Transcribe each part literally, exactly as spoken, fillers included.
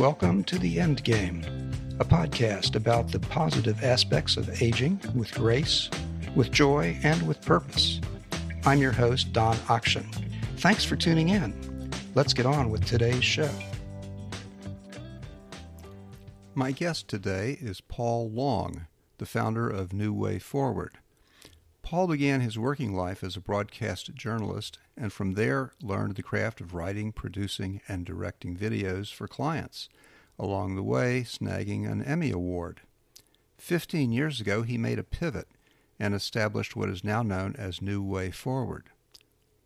Welcome to The Endgame, a podcast about the positive aspects of aging with grace, with joy, and with purpose. I'm your host, Don Akshin. Thanks for tuning in. Let's get on with today's show. My guest today is Paul Long, the founder of New Way Forward. Paul began his working life as a broadcast journalist and from there learned the craft of writing, producing, and directing videos for clients, along the way snagging an Emmy Award. Fifteen years ago, he made a pivot and established what is now known as New Way Forward.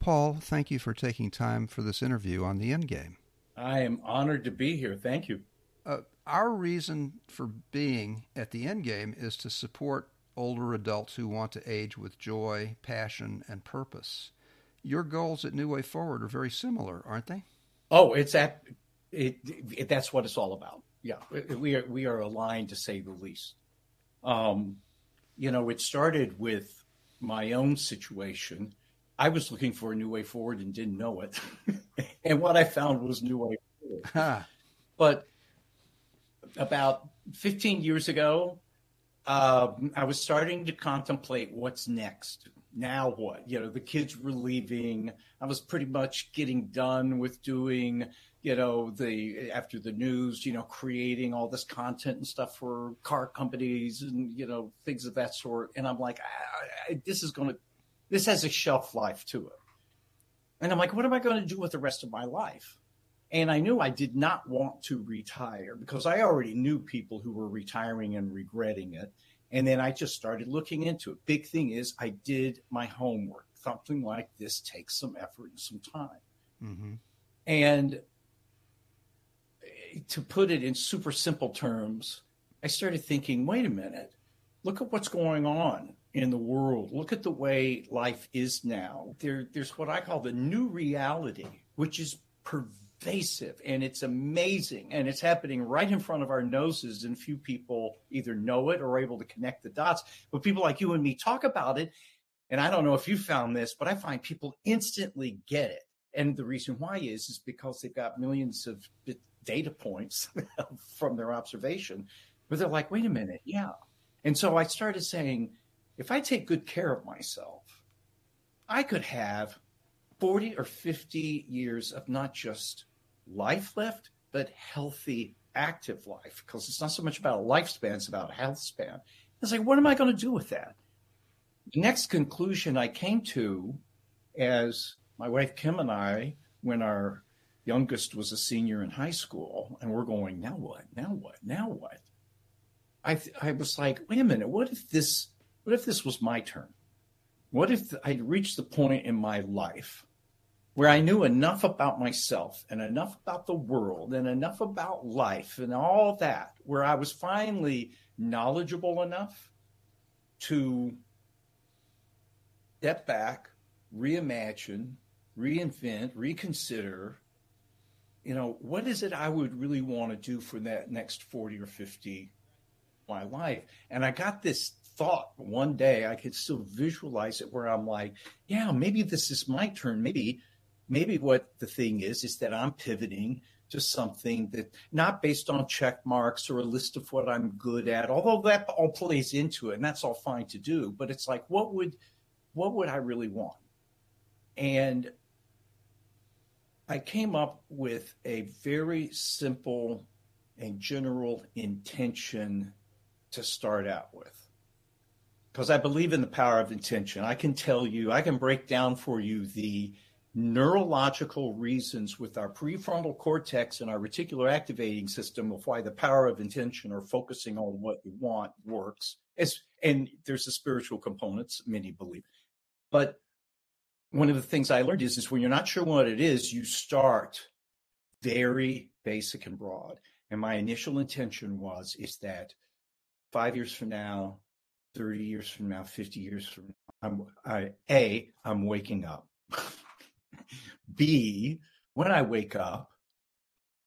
Paul, thank you for taking time for this interview on The Endgame. I am honored to be here. Thank you. Uh, our reason for being at The Endgame is to support older adults who want to age with joy, passion, and purpose. Your goals at New Way Forward are very similar, aren't they? Oh, it's at, it, it, that's what it's all about. Yeah, we are we are aligned, to say the least. Um, you know, it started with my own situation. I was looking for a new way forward and didn't know it. And what I found was New Way Forward. Huh. But about fifteen years ago, Uh, I was starting to contemplate what's next. Now what? You know, the kids were leaving. I was pretty much getting done with doing, you know, the after the news, you know, creating all this content and stuff for car companies and, you know, things of that sort. And I'm like, I, I, this is going to, this has a shelf life to it. And I'm like, what am I going to do with the rest of my life? And I knew I did not want to retire because I already knew people who were retiring and regretting it. And then I just started looking into it. Big thing is I did my homework. Something like this takes some effort and some time. Mm-hmm. And to put it in super simple terms, I started thinking, wait a minute, look at what's going on in the world. Look at the way life is now. There, there's what I call the new reality, which is pervasive. Invasive, and it's amazing, and it's happening right in front of our noses, and few people either know it or are able to connect the dots. But people like you and me talk about it, and I don't know if you found this, but I find people instantly get it. And the reason why is is because they've got millions of data points from their observation, where they're like, wait a minute, yeah. And so I started saying, if I take good care of myself, I could have forty or fifty years of not just life left, but healthy, active life, because it's not so much about a lifespan, it's about a health span. It's like, what am I going to do with that? The next conclusion I came to, as my wife Kim and I, when our youngest was a senior in high school, and we're going, now what, now what, now what? I th- I was like, wait a minute, what if this, what if this was my turn? What if I'd reached the point in my life where I knew enough about myself and enough about the world and enough about life and all that, where I was finally knowledgeable enough to step back, reimagine, reinvent, reconsider, you know, what is it I would really want to do for that next forty or fifty of my life? And I got this thought one day, I could still visualize it, where I'm like, yeah, maybe this is my turn. Maybe, maybe what the thing is, is that I'm pivoting to something that not based on check marks or a list of what I'm good at, although that all plays into it and that's all fine to do, but it's like, what would, what would I really want? And I came up with a very simple and general intention to start out with. Because I believe in the power of intention. I can tell you, I can break down for you the neurological reasons with our prefrontal cortex and our reticular activating system of why the power of intention, or focusing on what you want, works. It's, and there's the spiritual components, many believe. But one of the things I learned is, is when you're not sure what it is, you start very basic and broad. And my initial intention was, is that five years from now, thirty years from now, fifty years from now, I'm, I, A, I'm waking up. B, when I wake up,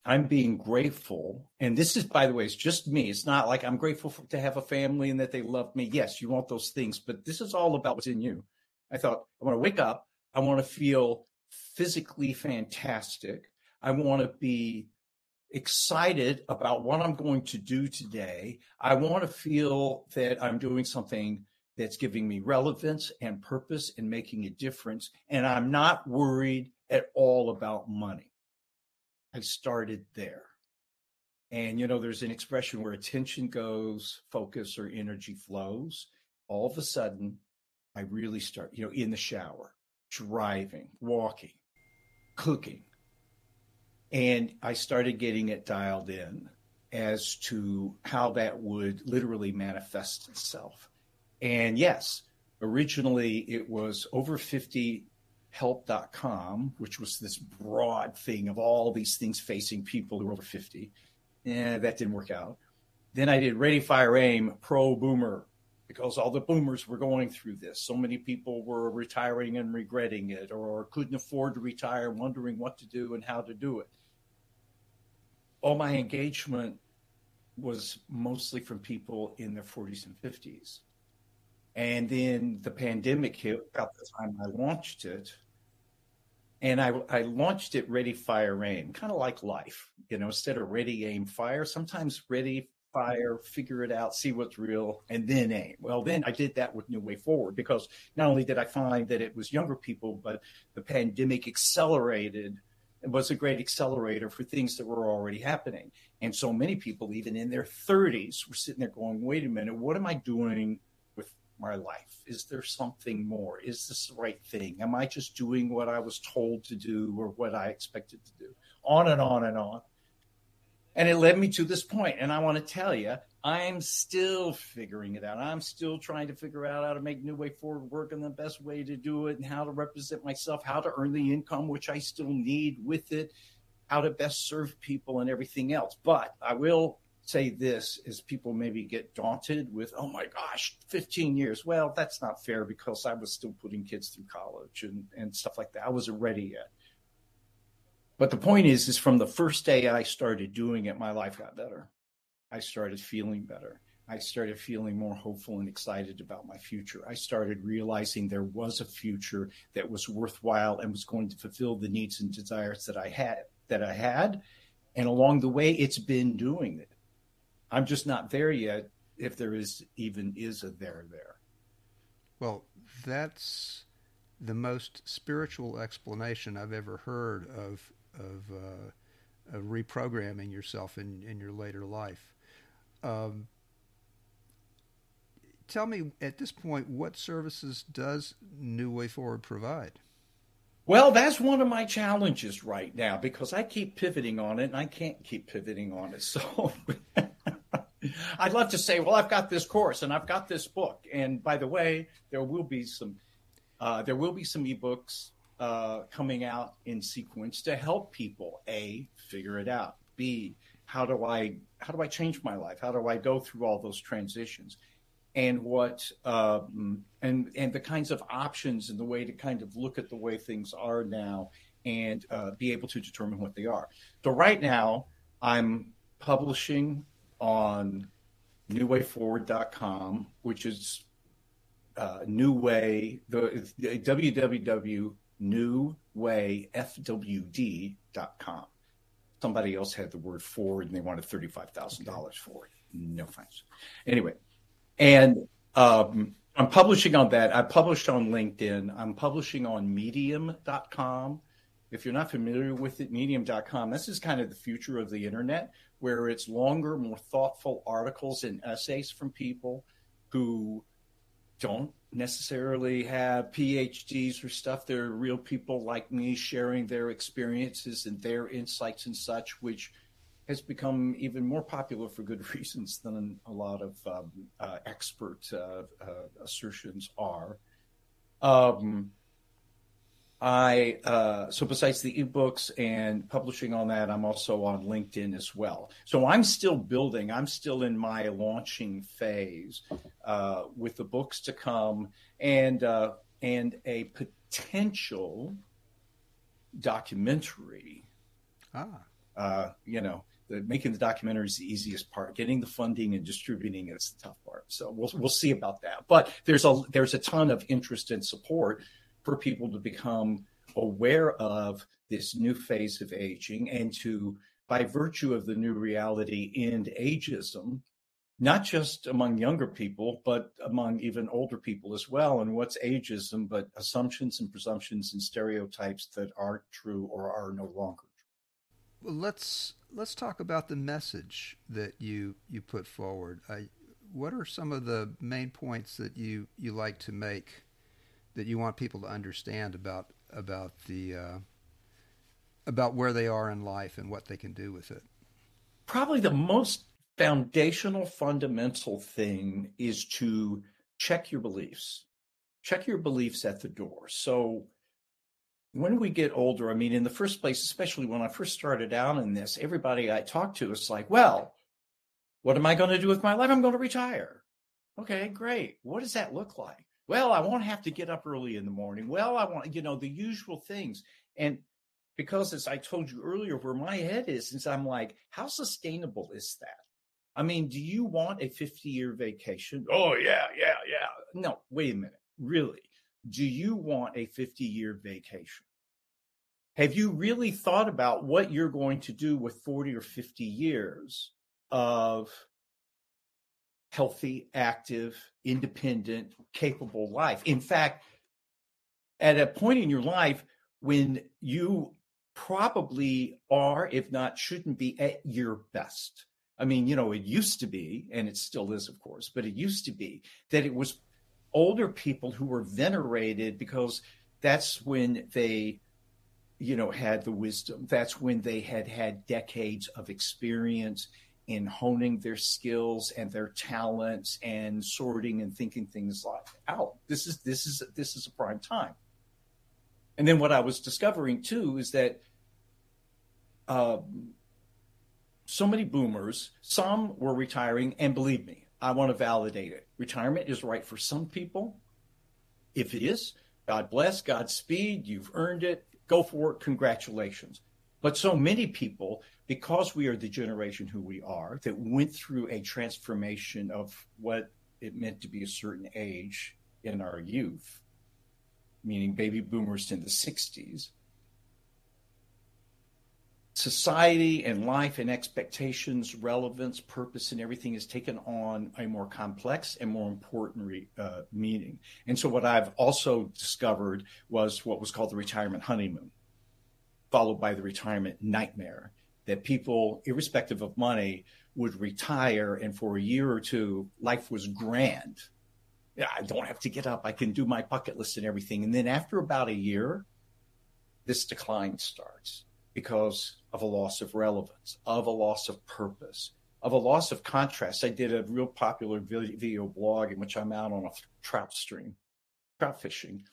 I'm being grateful. And this is, by the way, it's just me. It's not like I'm grateful for, to have a family and that they love me. Yes, you want those things, but this is all about what's in you. I thought, I want to wake up. I want to feel physically fantastic. I want to be excited about what I'm going to do today. I want to feel that I'm doing something that's giving me relevance and purpose and making a difference. And I'm not worried at all about money. I started there. And, you know, there's an expression where attention goes, focus or energy flows. All of a sudden, I really start, you know, in the shower, driving, walking, cooking. And I started getting it dialed in as to how that would literally manifest itself. And yes, originally it was over fifty help dot com, which was this broad thing of all these things facing people who are over fifty. Eh, that didn't work out. Then I did Ready, Fire, Aim, Pro Boomer, because all the boomers were going through this. So many people were retiring and regretting it, or couldn't afford to retire, wondering what to do and how to do it. All my engagement was mostly from people in their forties and fifties. And then the pandemic hit about the time I launched it. And I, I launched it Ready, Fire, Aim, kind of like life. You know, instead of Ready, Aim, Fire, sometimes Ready, Fire, figure it out, see what's real, and then aim. Well, then I did that with New Way Forward, because not only did I find that it was younger people, but the pandemic accelerated and was a great accelerator for things that were already happening. And so many people, even in their thirties, were sitting there going, wait a minute, what am I doing my life? Is there something more? Is this the right thing? Am I just doing what I was told to do or what I expected to do? On and on and on. And it led me to this point. And I want to tell you, I'm still figuring it out. I'm still trying to figure out how to make New Way Forward work and the best way to do it and how to represent myself, how to earn the income, which I still need with it, how to best serve people and everything else. But I will say this, is people maybe get daunted with, oh my gosh, fifteen years. Well, that's not fair, because I was still putting kids through college and, and stuff like that. I wasn't ready yet. But the point is, is from the first day I started doing it, my life got better. I started feeling better. I started feeling more hopeful and excited about my future. I started realizing there was a future that was worthwhile and was going to fulfill the needs and desires that I had, that I had. And along the way, it's been doing it. I'm just not there yet, if there is even is a there there. Well, that's the most spiritual explanation I've ever heard of of, uh, of reprogramming yourself in, in your later life. Um, tell me, at this point, what services does New Way Forward provide? Well, that's one of my challenges right now, because I keep pivoting on it and I can't keep pivoting on it. So I'd love to say, well, I've got this course and I've got this book. And by the way, there will be some uh, there will be some ebooks uh, coming out in sequence to help people, A, figure it out, B, how do I how do I change my life? How do I go through all those transitions? And what um, and and the kinds of options and the way to kind of look at the way things are now and uh, be able to determine what they are. So right now, I'm publishing on new way forward dot com, which is uh, New Way, the, the w w w dot new way f w d dot com. Somebody else had the word forward and they wanted thirty-five thousand dollars okay. for it. No thanks. Anyway, and um, I'm publishing on that. I published on LinkedIn. I'm publishing on medium dot com. If you're not familiar with it, medium dot com, this is kind of the future of the internet, where it's longer, more thoughtful articles and essays from people who don't necessarily have P H Ds or stuff. They're real people like me sharing their experiences and their insights and such, which has become even more popular for good reasons than a lot of um, uh, expert uh, uh, assertions are. Um, I uh, so besides the ebooks and publishing on that, I'm also on LinkedIn as well. So I'm still building. I'm still in my launching phase uh, with the books to come and uh, and a potential documentary. Ah, uh, you know, the, making the documentary is the easiest part. Getting the funding and distributing it's the tough part. So we'll we'll see about that. But there's a there's a ton of interest and support for people to become aware of this new phase of aging and to by virtue of the new reality and ageism, not just among younger people, but among even older people as well. And what's ageism but assumptions and presumptions and stereotypes that aren't true or are no longer true. Well, let's let's talk about the message that you you put forward. I, what are some of the main points that you, you like to make that you want people to understand about about the uh, about where they are in life and what they can do with it? Probably the most foundational, fundamental thing is to check your beliefs, check your beliefs at the door. So when we get older, I mean, in the first place, especially when I first started out in this, everybody I talked to is like, well, what am I going to do with my life? I'm going to retire. Okay, great. What does that look like? Well, I won't have to get up early in the morning. Well, I want, you know, the usual things. And because, as I told you earlier, where my head is, is I'm like, how sustainable is that? I mean, do you want a fifty-year vacation? Oh, yeah, yeah, yeah. No, wait a minute. Really? Do you want a fifty-year vacation? Have you really thought about what you're going to do with forty or fifty years of healthy, active, independent, capable life? In fact, at a point in your life when you probably are, if not shouldn't be, at your best. I mean, you know, it used to be, and it still is, of course, but it used to be that it was older people who were venerated because that's when they, you know, had the wisdom. That's when they had had decades of experience in honing their skills and their talents and sorting and thinking things like out. This is, this is, this is a prime time. And then what I was discovering, too, is that um, so many boomers, some were retiring, and believe me, I want to validate it. Retirement is right for some people. If it is, God bless, Godspeed, you've earned it, go for it, congratulations. But so many people, because we are the generation who we are, that went through a transformation of what it meant to be a certain age in our youth, meaning baby boomers in the sixties, society and life and expectations, relevance, purpose, and everything has taken on a more complex and more important re, uh, meaning. And so what I've also discovered was what was called the retirement honeymoon, followed by the retirement nightmare, that people, irrespective of money, would retire, and for a year or two, life was grand. I don't have to get up. I can do my bucket list and everything. And then after about a year, this decline starts, because of a loss of relevance, of a loss of purpose, of a loss of contrast. I did a real popular video blog in which I'm out on a trout stream, trout fishing.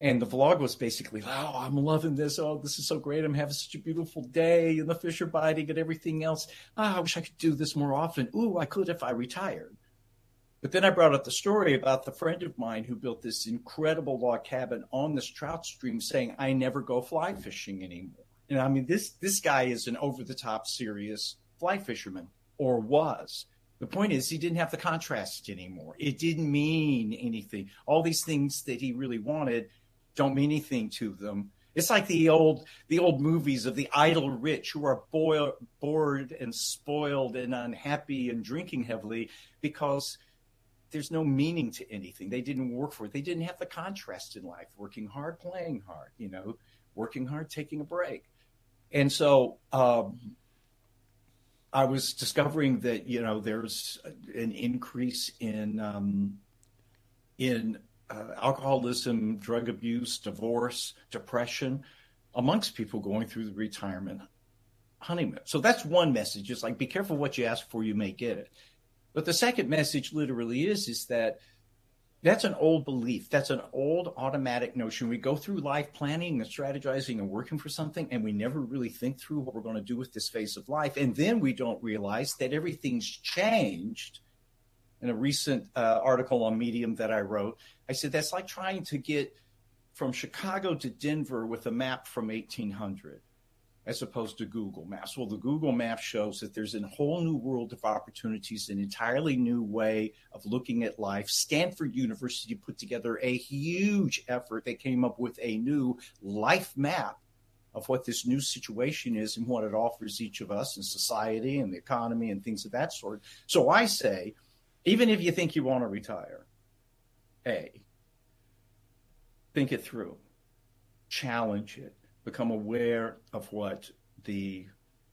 And the vlog was basically, oh, I'm loving this. Oh, this is so great. I'm having such a beautiful day, and the fish are biting and everything else. Ah, I wish I could do this more often. Ooh, I could if I retired. But then I brought up the story about the friend of mine who built this incredible log cabin on this trout stream, saying, I never go fly fishing anymore. And I mean, this this guy is an over-the-top serious fly fisherman, or was. The point is, he didn't have the contrast anymore. It didn't mean anything. All these things that he really wanted don't mean anything to them. It's like the old the old movies of the idle rich who are boil, bored and spoiled and unhappy and drinking heavily because there's no meaning to anything. They didn't work for it. They didn't have the contrast in life, working hard, playing hard, you know, working hard, taking a break. And so um, I was discovering that, you know, there's an increase in um, in uh, alcoholism, drug abuse, divorce, depression amongst people going through the retirement honeymoon. So that's one message. It's like, be careful what you ask for, you may get it. But the second message literally is, is that that's an old belief. That's an old automatic notion. We go through life planning and strategizing and working for something, and we never really think through what we're going to do with this phase of life. And then we don't realize that everything's changed. In a recent uh, article on Medium that I wrote, I said, that's like trying to get from Chicago to Denver with a map from eighteen hundred as opposed to Google Maps. Well, the Google Map shows that there's a whole new world of opportunities, an entirely new way of looking at life. Stanford University put together a huge effort. They came up with a new life map of what this new situation is and what it offers each of us in society and the economy and things of that sort. So I say, even if you think you want to retire, hey, think it through, challenge it, become aware of what the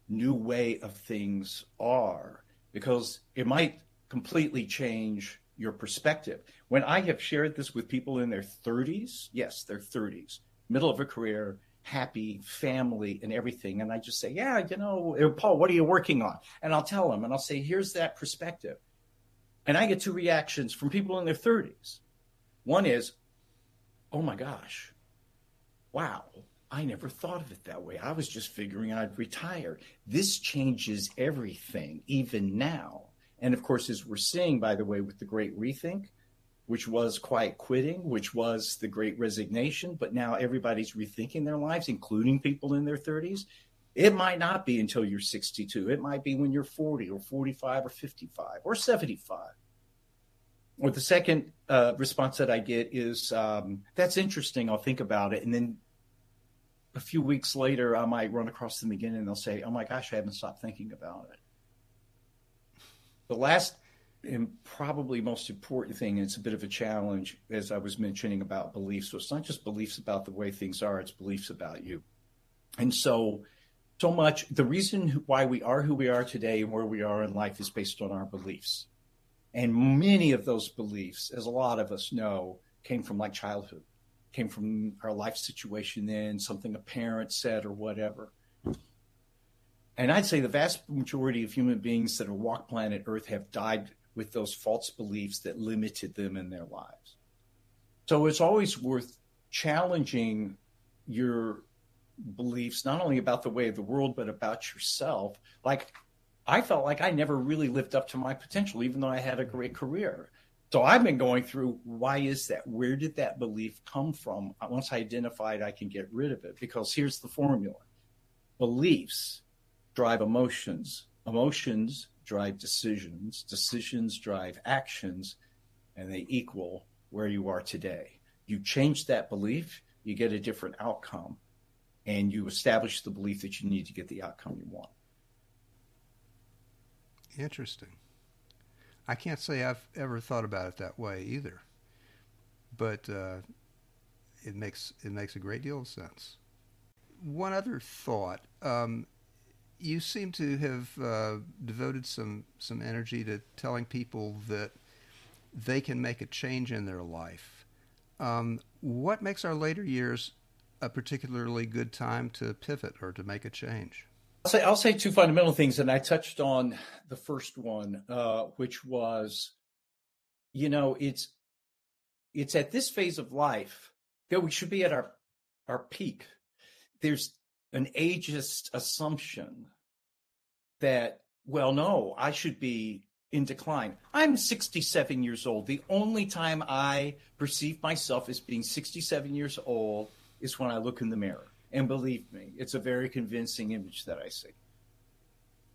new way of things are, because it might completely change your perspective. When I have shared this with people in their thirties, yes, their thirties, middle of a career, happy family and everything. And I just say, yeah, you know, Paul, what are you working on? And I'll tell them and I'll say, here's that perspective. And I get two reactions from people in their thirties. One is, oh my gosh, wow, I never thought of it that way. I was just figuring I'd retire. This changes everything, even now. And of course, as we're seeing, by the way, with the Great Rethink, which was quiet quitting, which was the Great Resignation, but now everybody's rethinking their lives, including people in their thirties. It might not be until you're sixty-two. It might be when you're forty or forty-five or fifty-five or seventy-five. Or the second uh, response that I get is, um, that's interesting. I'll think about it. And then a few weeks later, I might run across them again and they'll say, oh my gosh, I haven't stopped thinking about it. The last and probably most important thing, and it's a bit of a challenge, as I was mentioning about beliefs. So it's not just beliefs about the way things are, it's beliefs about you. And so, so much, the reason why we are who we are today and where we are in life is based on our beliefs. And many of those beliefs, as a lot of us know, came from like childhood, came from our life situation then, something a parent said or whatever. And I'd say the vast majority of human beings that have walked planet Earth have died with those false beliefs that limited them in their lives. So it's always worth challenging your beliefs, not only about the way of the world, but about yourself. Like, I felt like I never really lived up to my potential, even though I had a great career. So I've been going through, why is that? Where did that belief come from? Once I identified, I can get rid of it, because here's the formula. Beliefs drive emotions, emotions drive decisions, decisions drive actions, and they equal where you are today. You change that belief, you get a different outcome, and you establish the belief that you need to get the outcome you want. Interesting. I can't say I've ever thought about it that way either, but uh, it makes it makes a great deal of sense. One other thought. Um, You seem to have uh, devoted some, some energy to telling people that they can make a change in their life. Um, what makes our later years a particularly good time to pivot or to make a change? I'll say, I'll say two fundamental things, and I touched on the first one, uh, which was, you know, it's it's at this phase of life that we should be at our our peak. There's an ageist assumption that, well, no, I should be in decline. I'm sixty-seven years old. The only time I perceive myself as being sixty-seven years old is when I look in the mirror. And believe me, it's a very convincing image that I see.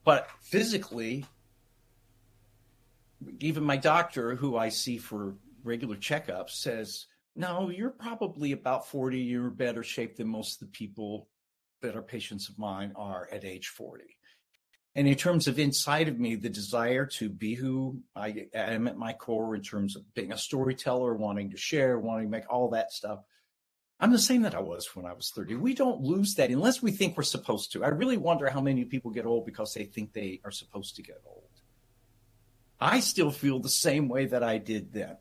But physically, even my doctor, who I see for regular checkups, says, no, you're probably about forty. You're better shape than most of the people that are patients of mine are at age forty. And in terms of inside of me, the desire to be who I am at my core in terms of being a storyteller, wanting to share, wanting to make all that stuff, I'm the same that I was when I was thirty. We don't lose that unless we think we're supposed to. I really wonder how many people get old because they think they are supposed to get old. I still feel the same way that I did then.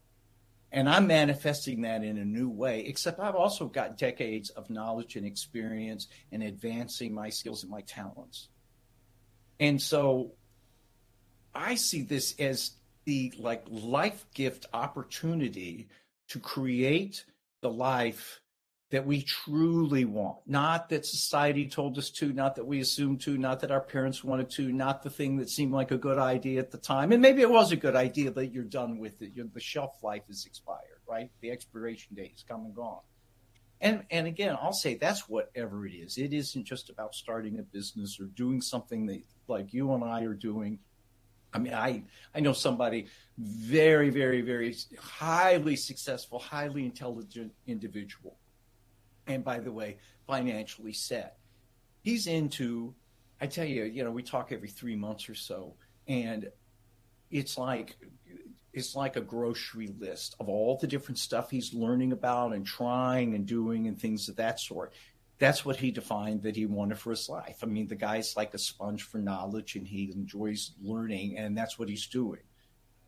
And I'm manifesting that in a new way, except I've also got decades of knowledge and experience and advancing my skills and my talents. And so I see this as the like life gift opportunity to create the life that we truly want, not that society told us to, not that we assumed to, not that our parents wanted to, not the thing that seemed like a good idea at the time. And maybe it was a good idea, but you're done with it. You're, the shelf life is expired, right? The expiration date is come and gone. And, and again, I'll say that's whatever it is. It isn't just about starting a business or doing something that like you and I are doing. I mean, I, I know somebody very, very, very highly successful, highly intelligent individual. And by the way, financially set. he's into, I tell you, you know, we talk every three months or so, and it's like, it's like a grocery list of all the different stuff he's learning about and trying and doing and things of that sort. That's what he defined that he wanted for his life. I mean, the guy's like a sponge for knowledge, and he enjoys learning, and that's what he's doing,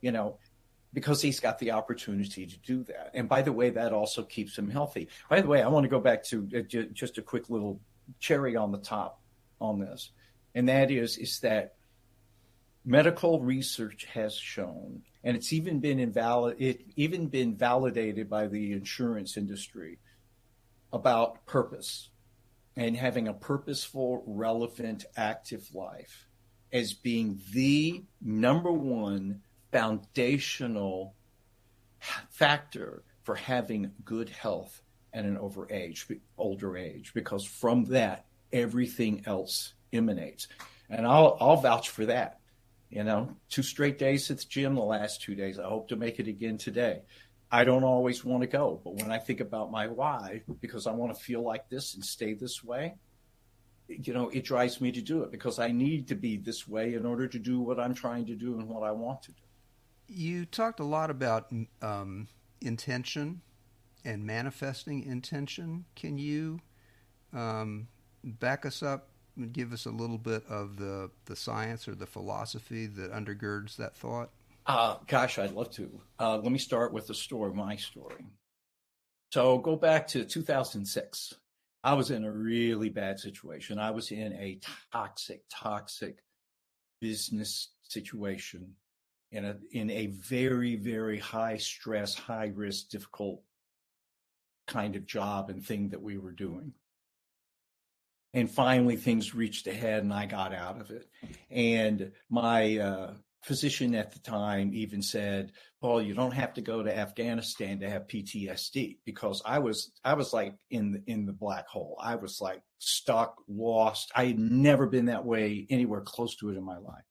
you know, because he's got the opportunity to do that. And by the way, that also keeps him healthy. By the way, I want to go back to just a quick little cherry on the top on this. And that is, is that medical research has shown, and it's even been invalid, it even been validated by the insurance industry, about purpose and having a purposeful, relevant, active life as being the number one foundational factor for having good health at an over age, older age, because from that, everything else emanates. And I'll, I'll vouch for that. You know, two straight days at the gym the last two days. I hope to make it again today. I don't always want to go, but when I think about my why, because I want to feel like this and stay this way, you know, it drives me to do it because I need to be this way in order to do what I'm trying to do and what I want to do. You talked a lot about um, intention and manifesting intention. Can you um, back us up and give us a little bit of the, the science or the philosophy that undergirds that thought? Uh, gosh, I'd love to. Uh, let me start with the story, my story. So go back to two thousand six. I was in a really bad situation. I was in a toxic, toxic business situation in a, in a very, very high stress, high risk, difficult kind of job and thing that we were doing. And finally, things reached a head and I got out of it. And my, uh, physician at the time even said, Paul, you don't have to go to Afghanistan to have P T S D, because I was I was like in the, in the black hole. I was like stuck, lost. I had never been that way anywhere close to it in my life.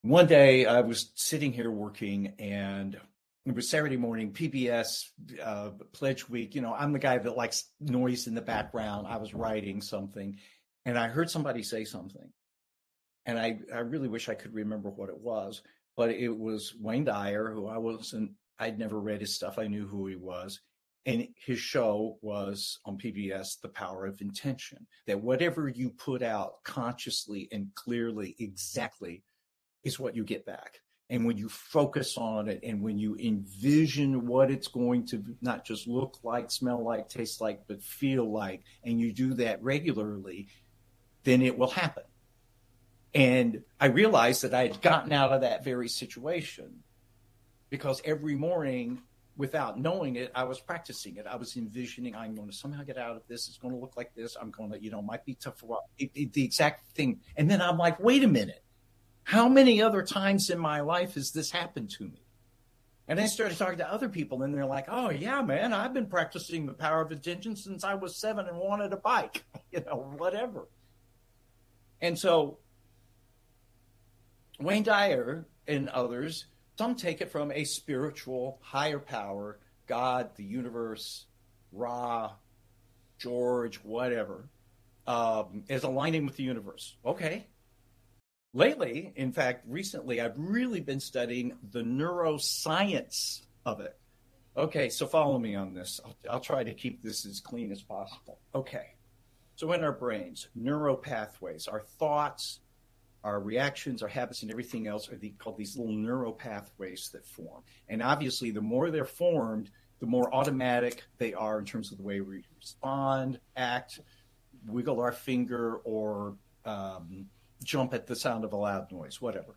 One day I was sitting here working, and it was Saturday morning, P B S uh, Pledge Week. You know, I'm the guy that likes noise in the background. I was writing something and I heard somebody say something. And I, I really wish I could remember what it was, but it was Wayne Dyer, who I wasn't, I'd never read his stuff. I knew who he was. And his show was on P B S, The Power of Intention, that whatever you put out consciously and clearly exactly is what you get back. And when you focus on it and when you envision what it's going to not just look like, smell like, taste like, but feel like, and you do that regularly, then it will happen. And I realized that I had gotten out of that very situation because every morning, without knowing it, I was practicing it. I was envisioning I'm going to somehow get out of this. It's going to look like this. I'm going to, you know, might be tough for a while. It, it, the exact thing. And then I'm like, wait a minute. How many other times in my life has this happened to me? And I started talking to other people and they're like, oh, yeah, man, I've been practicing the power of intention since I was seven and wanted a bike, you know, whatever. And so Wayne Dyer and others, some take it from a spiritual higher power, God, the universe, Ra, George, whatever, um, is aligning with the universe. Okay. Lately, in fact, recently, I've really been studying the neuroscience of it. Okay, so follow me on this. I'll, I'll try to keep this as clean as possible. Okay. So in our brains, neural pathways, our thoughts, our reactions, our habits, and everything else are the, called these little neural pathways that form. And obviously, the more they're formed, the more automatic they are in terms of the way we respond, act, wiggle our finger, or um, jump at the sound of a loud noise, whatever.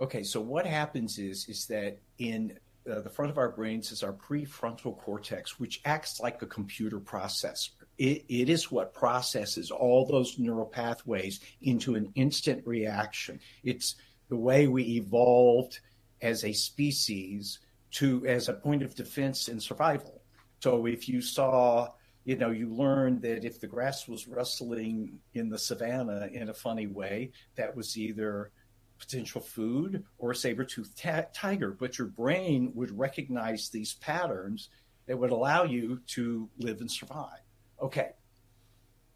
Okay, so what happens is, is that in uh, the front of our brains is our prefrontal cortex, which acts like a computer processor. It, it is what processes all those neural pathways into an instant reaction. It's the way we evolved as a species to as a point of defense and survival. So if you saw, you know, you learned that if the grass was rustling in the savanna in a funny way, that was either potential food or a saber-toothed t- tiger. But your brain would recognize these patterns that would allow you to live and survive. Okay,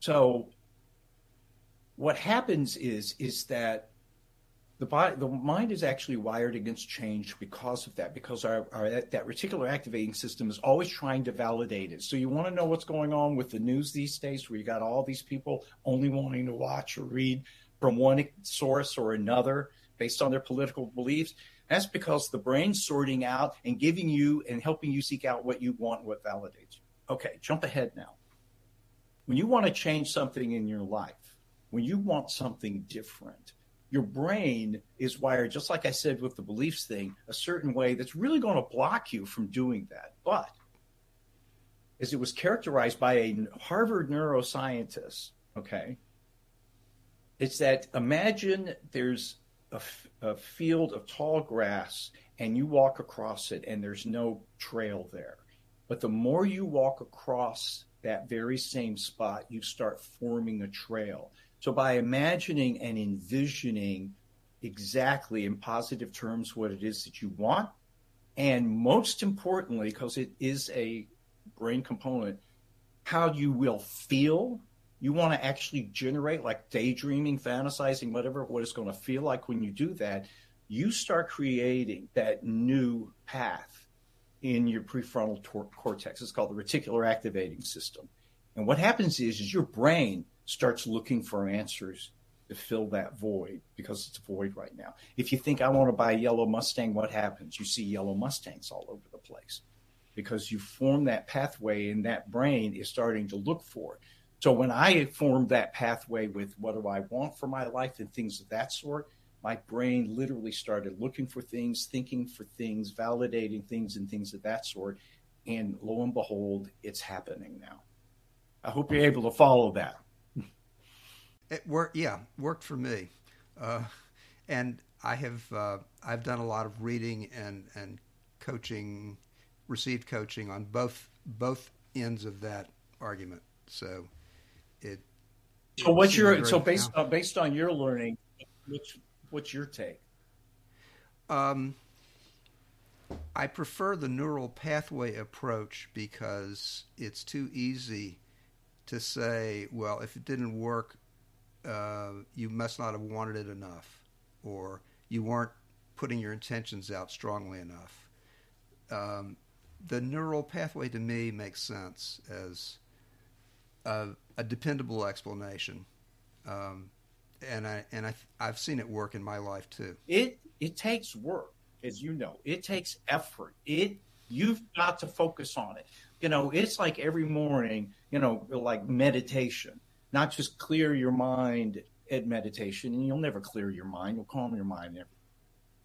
so what happens is is that the body, the mind is actually wired against change because of that, because our, our that reticular activating system is always trying to validate it. So you want to know what's going on with the news these days, where you got all these people only wanting to watch or read from one source or another based on their political beliefs. That's because the brain's sorting out and giving you and helping you seek out what you want, what validates you. Okay, jump ahead now. When you want to change something in your life, when you want something different, your brain is wired, just like I said with the beliefs thing, a certain way that's really going to block you from doing that. But as it was characterized by a Harvard neuroscientist, okay, it's that imagine there's a, a field of tall grass and you walk across it and there's no trail there. But the more you walk across that very same spot, you start forming a trail. So by imagining and envisioning exactly in positive terms what it is that you want, and most importantly, because it is a brain component, how you will feel. You want to actually generate, like daydreaming, fantasizing, whatever, what it's going to feel like when you do that. You start creating that new path in your prefrontal tor- cortex. It's called the reticular activating system. And what happens is, is your brain starts looking for answers to fill that void, because it's a void right now. If you think, I want to buy a yellow Mustang, what happens? You see yellow Mustangs all over the place, because you form that pathway and that brain is starting to look for it. So when I formed that pathway with what do I want for my life and things of that sort, my brain literally started looking for things, thinking for things, validating things and things of that sort. And lo and behold, it's happening now. I hope you're able to follow that. It worked. Yeah, worked for me. Uh, and I have uh, I've done a lot of reading and, and coaching, received coaching on both both ends of that argument. So it. So what's your so based on, based on your learning, what's, what's your take? Um, I prefer the neural pathway approach because it's too easy to say, well, if it didn't work, uh, you must not have wanted it enough, or you weren't putting your intentions out strongly enough. Um, the neural pathway to me makes sense as a, a dependable explanation. Um, and I, and I, I've seen it work in my life too. It, it takes work, as you know, it takes effort. It, you've got to focus on it. You know, it's like every morning, you know, like meditation, not just clear your mind at meditation, and you'll never clear your mind. You'll calm your mind.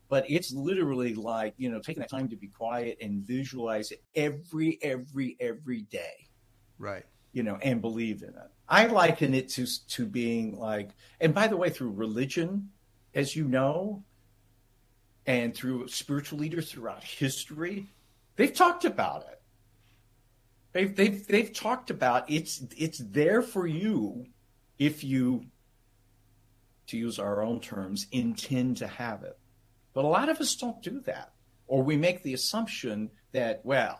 But it's literally like, you know, taking that time to be quiet and visualize it every, every, every day. Right. You know, and believe in it. I liken it to, to being like, and by the way, through religion, as you know, and through spiritual leaders throughout history, they've talked about it. They've, they've, they've talked about it's it's there for you if you, to use our own terms, intend to have it. But a lot of us don't do that. Or we make the assumption that, well,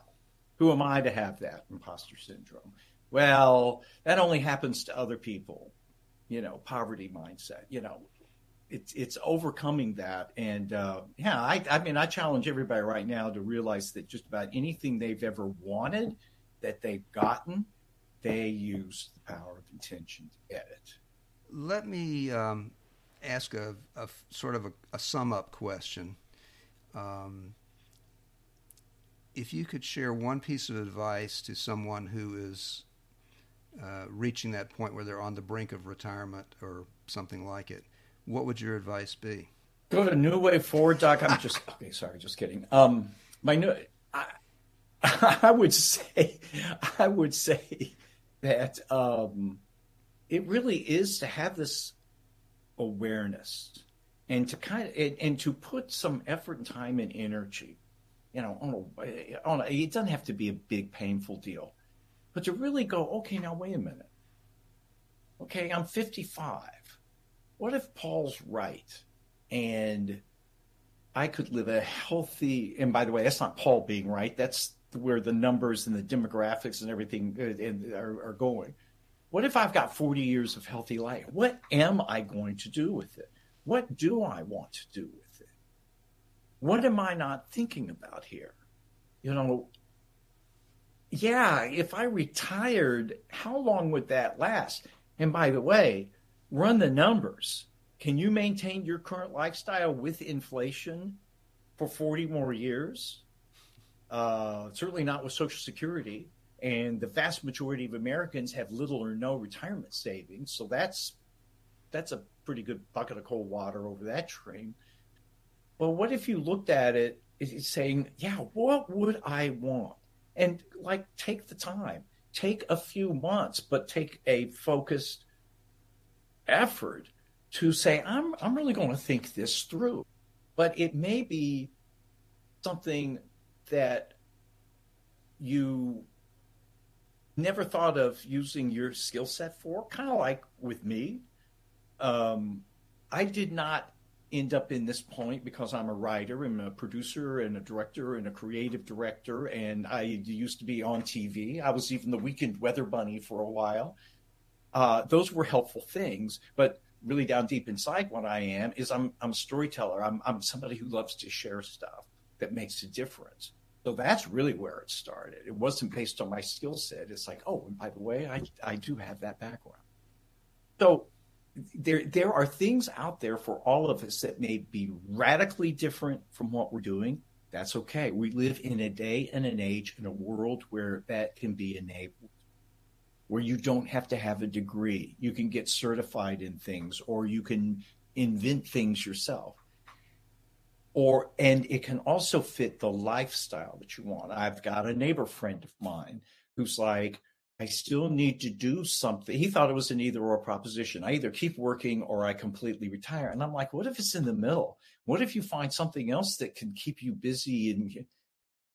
who am I to have that imposter syndrome? Well, that only happens to other people, you know, poverty mindset, you know. It's it's overcoming that. And, uh, yeah, I, I mean, I challenge everybody right now to realize that just about anything they've ever wanted that they've gotten, they use the power of intention to get it. Let me um, ask a, a sort of a, a sum-up question. Um, if you could share one piece of advice to someone who is uh, reaching that point where they're on the brink of retirement or something like it, what would your advice be? Go to new way forward dot com. Just okay, sorry, just kidding. Um, my new, I, I would say, I would say that um, it really is to have this awareness and to kind of and, and to put some effort and time and energy. You know, on a, on a, it doesn't have to be a big painful deal, but to really go, okay, now wait a minute. Okay, I'm fifty-five. What if Paul's right and I could live a healthy, and by the way, that's not Paul being right. That's where the numbers and the demographics and everything are, are going. What if I've got forty years of healthy life? What am I going to do with it? What do I want to do with it? What am I not thinking about here? You know, yeah, if I retired, how long would that last? And by the way, run the numbers. Can you maintain your current lifestyle with inflation for forty more years? Uh, certainly not with Social Security. And the vast majority of Americans have little or no retirement savings. So that's that's a pretty good bucket of cold water over that train. But what if you looked at it it's saying, yeah, what would I want? And like, take the time, take a few months, but take a focused effort to say, I'm I'm really going to think this through. But it may be something that you never thought of using your skill set for, kind of like with me. Um, I did not end up in this point because I'm a writer and a producer and a director and a creative director. And I used to be on T V. I was even the weekend weather bunny for a while. Uh, those were helpful things, but really down deep inside what I am is I'm, I'm a storyteller. I'm, I'm somebody who loves to share stuff that makes a difference. So that's really where it started. It wasn't based on my skill set. It's like, oh, and by the way, I, I do have that background. So there there are things out there for all of us that may be radically different from what we're doing. That's okay. We live in a day and an age in a world where that can be enabled, where you don't have to have a degree. You can get certified in things, or you can invent things yourself. Or, and it can also fit the lifestyle that you want. I've got a neighbor friend of mine who's like, I still need to do something. He thought it was an either or proposition. I either keep working or I completely retire. And I'm like, what if it's in the middle? What if you find something else that can keep you busy? And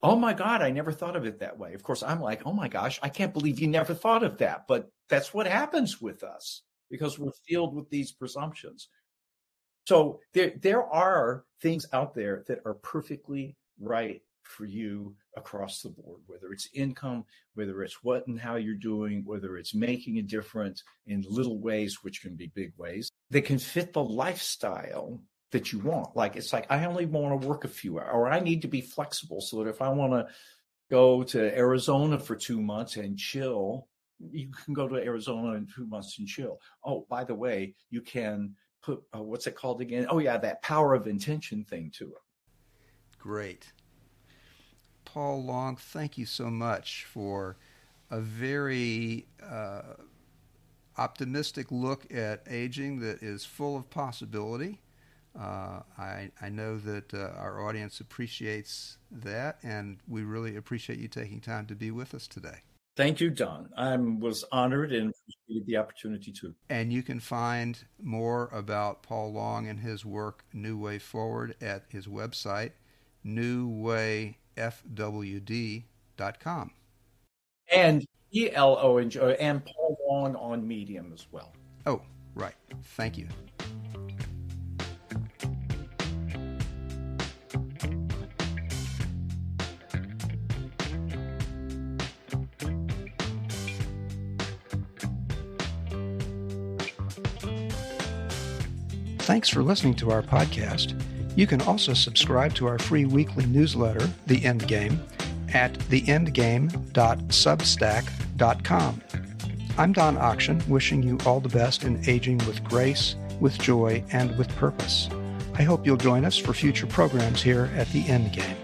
oh my God, I never thought of it that way. Of course, I'm like, oh my gosh, I can't believe you never thought of that. But that's what happens with us because we're filled with these presumptions. So there, there are things out there that are perfectly right for you across the board, whether it's income, whether it's what and how you're doing, whether it's making a difference in little ways, which can be big ways, that can fit the lifestyle that you want. Like, it's like, I only want to work a few hours, or I need to be flexible so that if I want to go to Arizona for two months and chill, you can go to Arizona in two months and chill. Oh, by the way, you can put, uh, what's it called again? Oh yeah, that power of intention thing to it. Great. Paul Long, thank you so much for a very uh, optimistic look at aging that is full of possibility. Uh, I, I know that uh, our audience appreciates that, and we really appreciate you taking time to be with us today. Thank you, Don. I was honored and appreciated the opportunity too. And you can find more about Paul Long and his work, New Way Forward, at his website, new way f w d dot com. And E L O and, and Paul Long on Medium as well. Oh, right. Thank you. Thanks for listening to our podcast. You can also subscribe to our free weekly newsletter, The Endgame, at the end game dot substack dot com. I'm Don Akshin, wishing you all the best in aging with grace, with joy, and with purpose. I hope you'll join us for future programs here at The Endgame.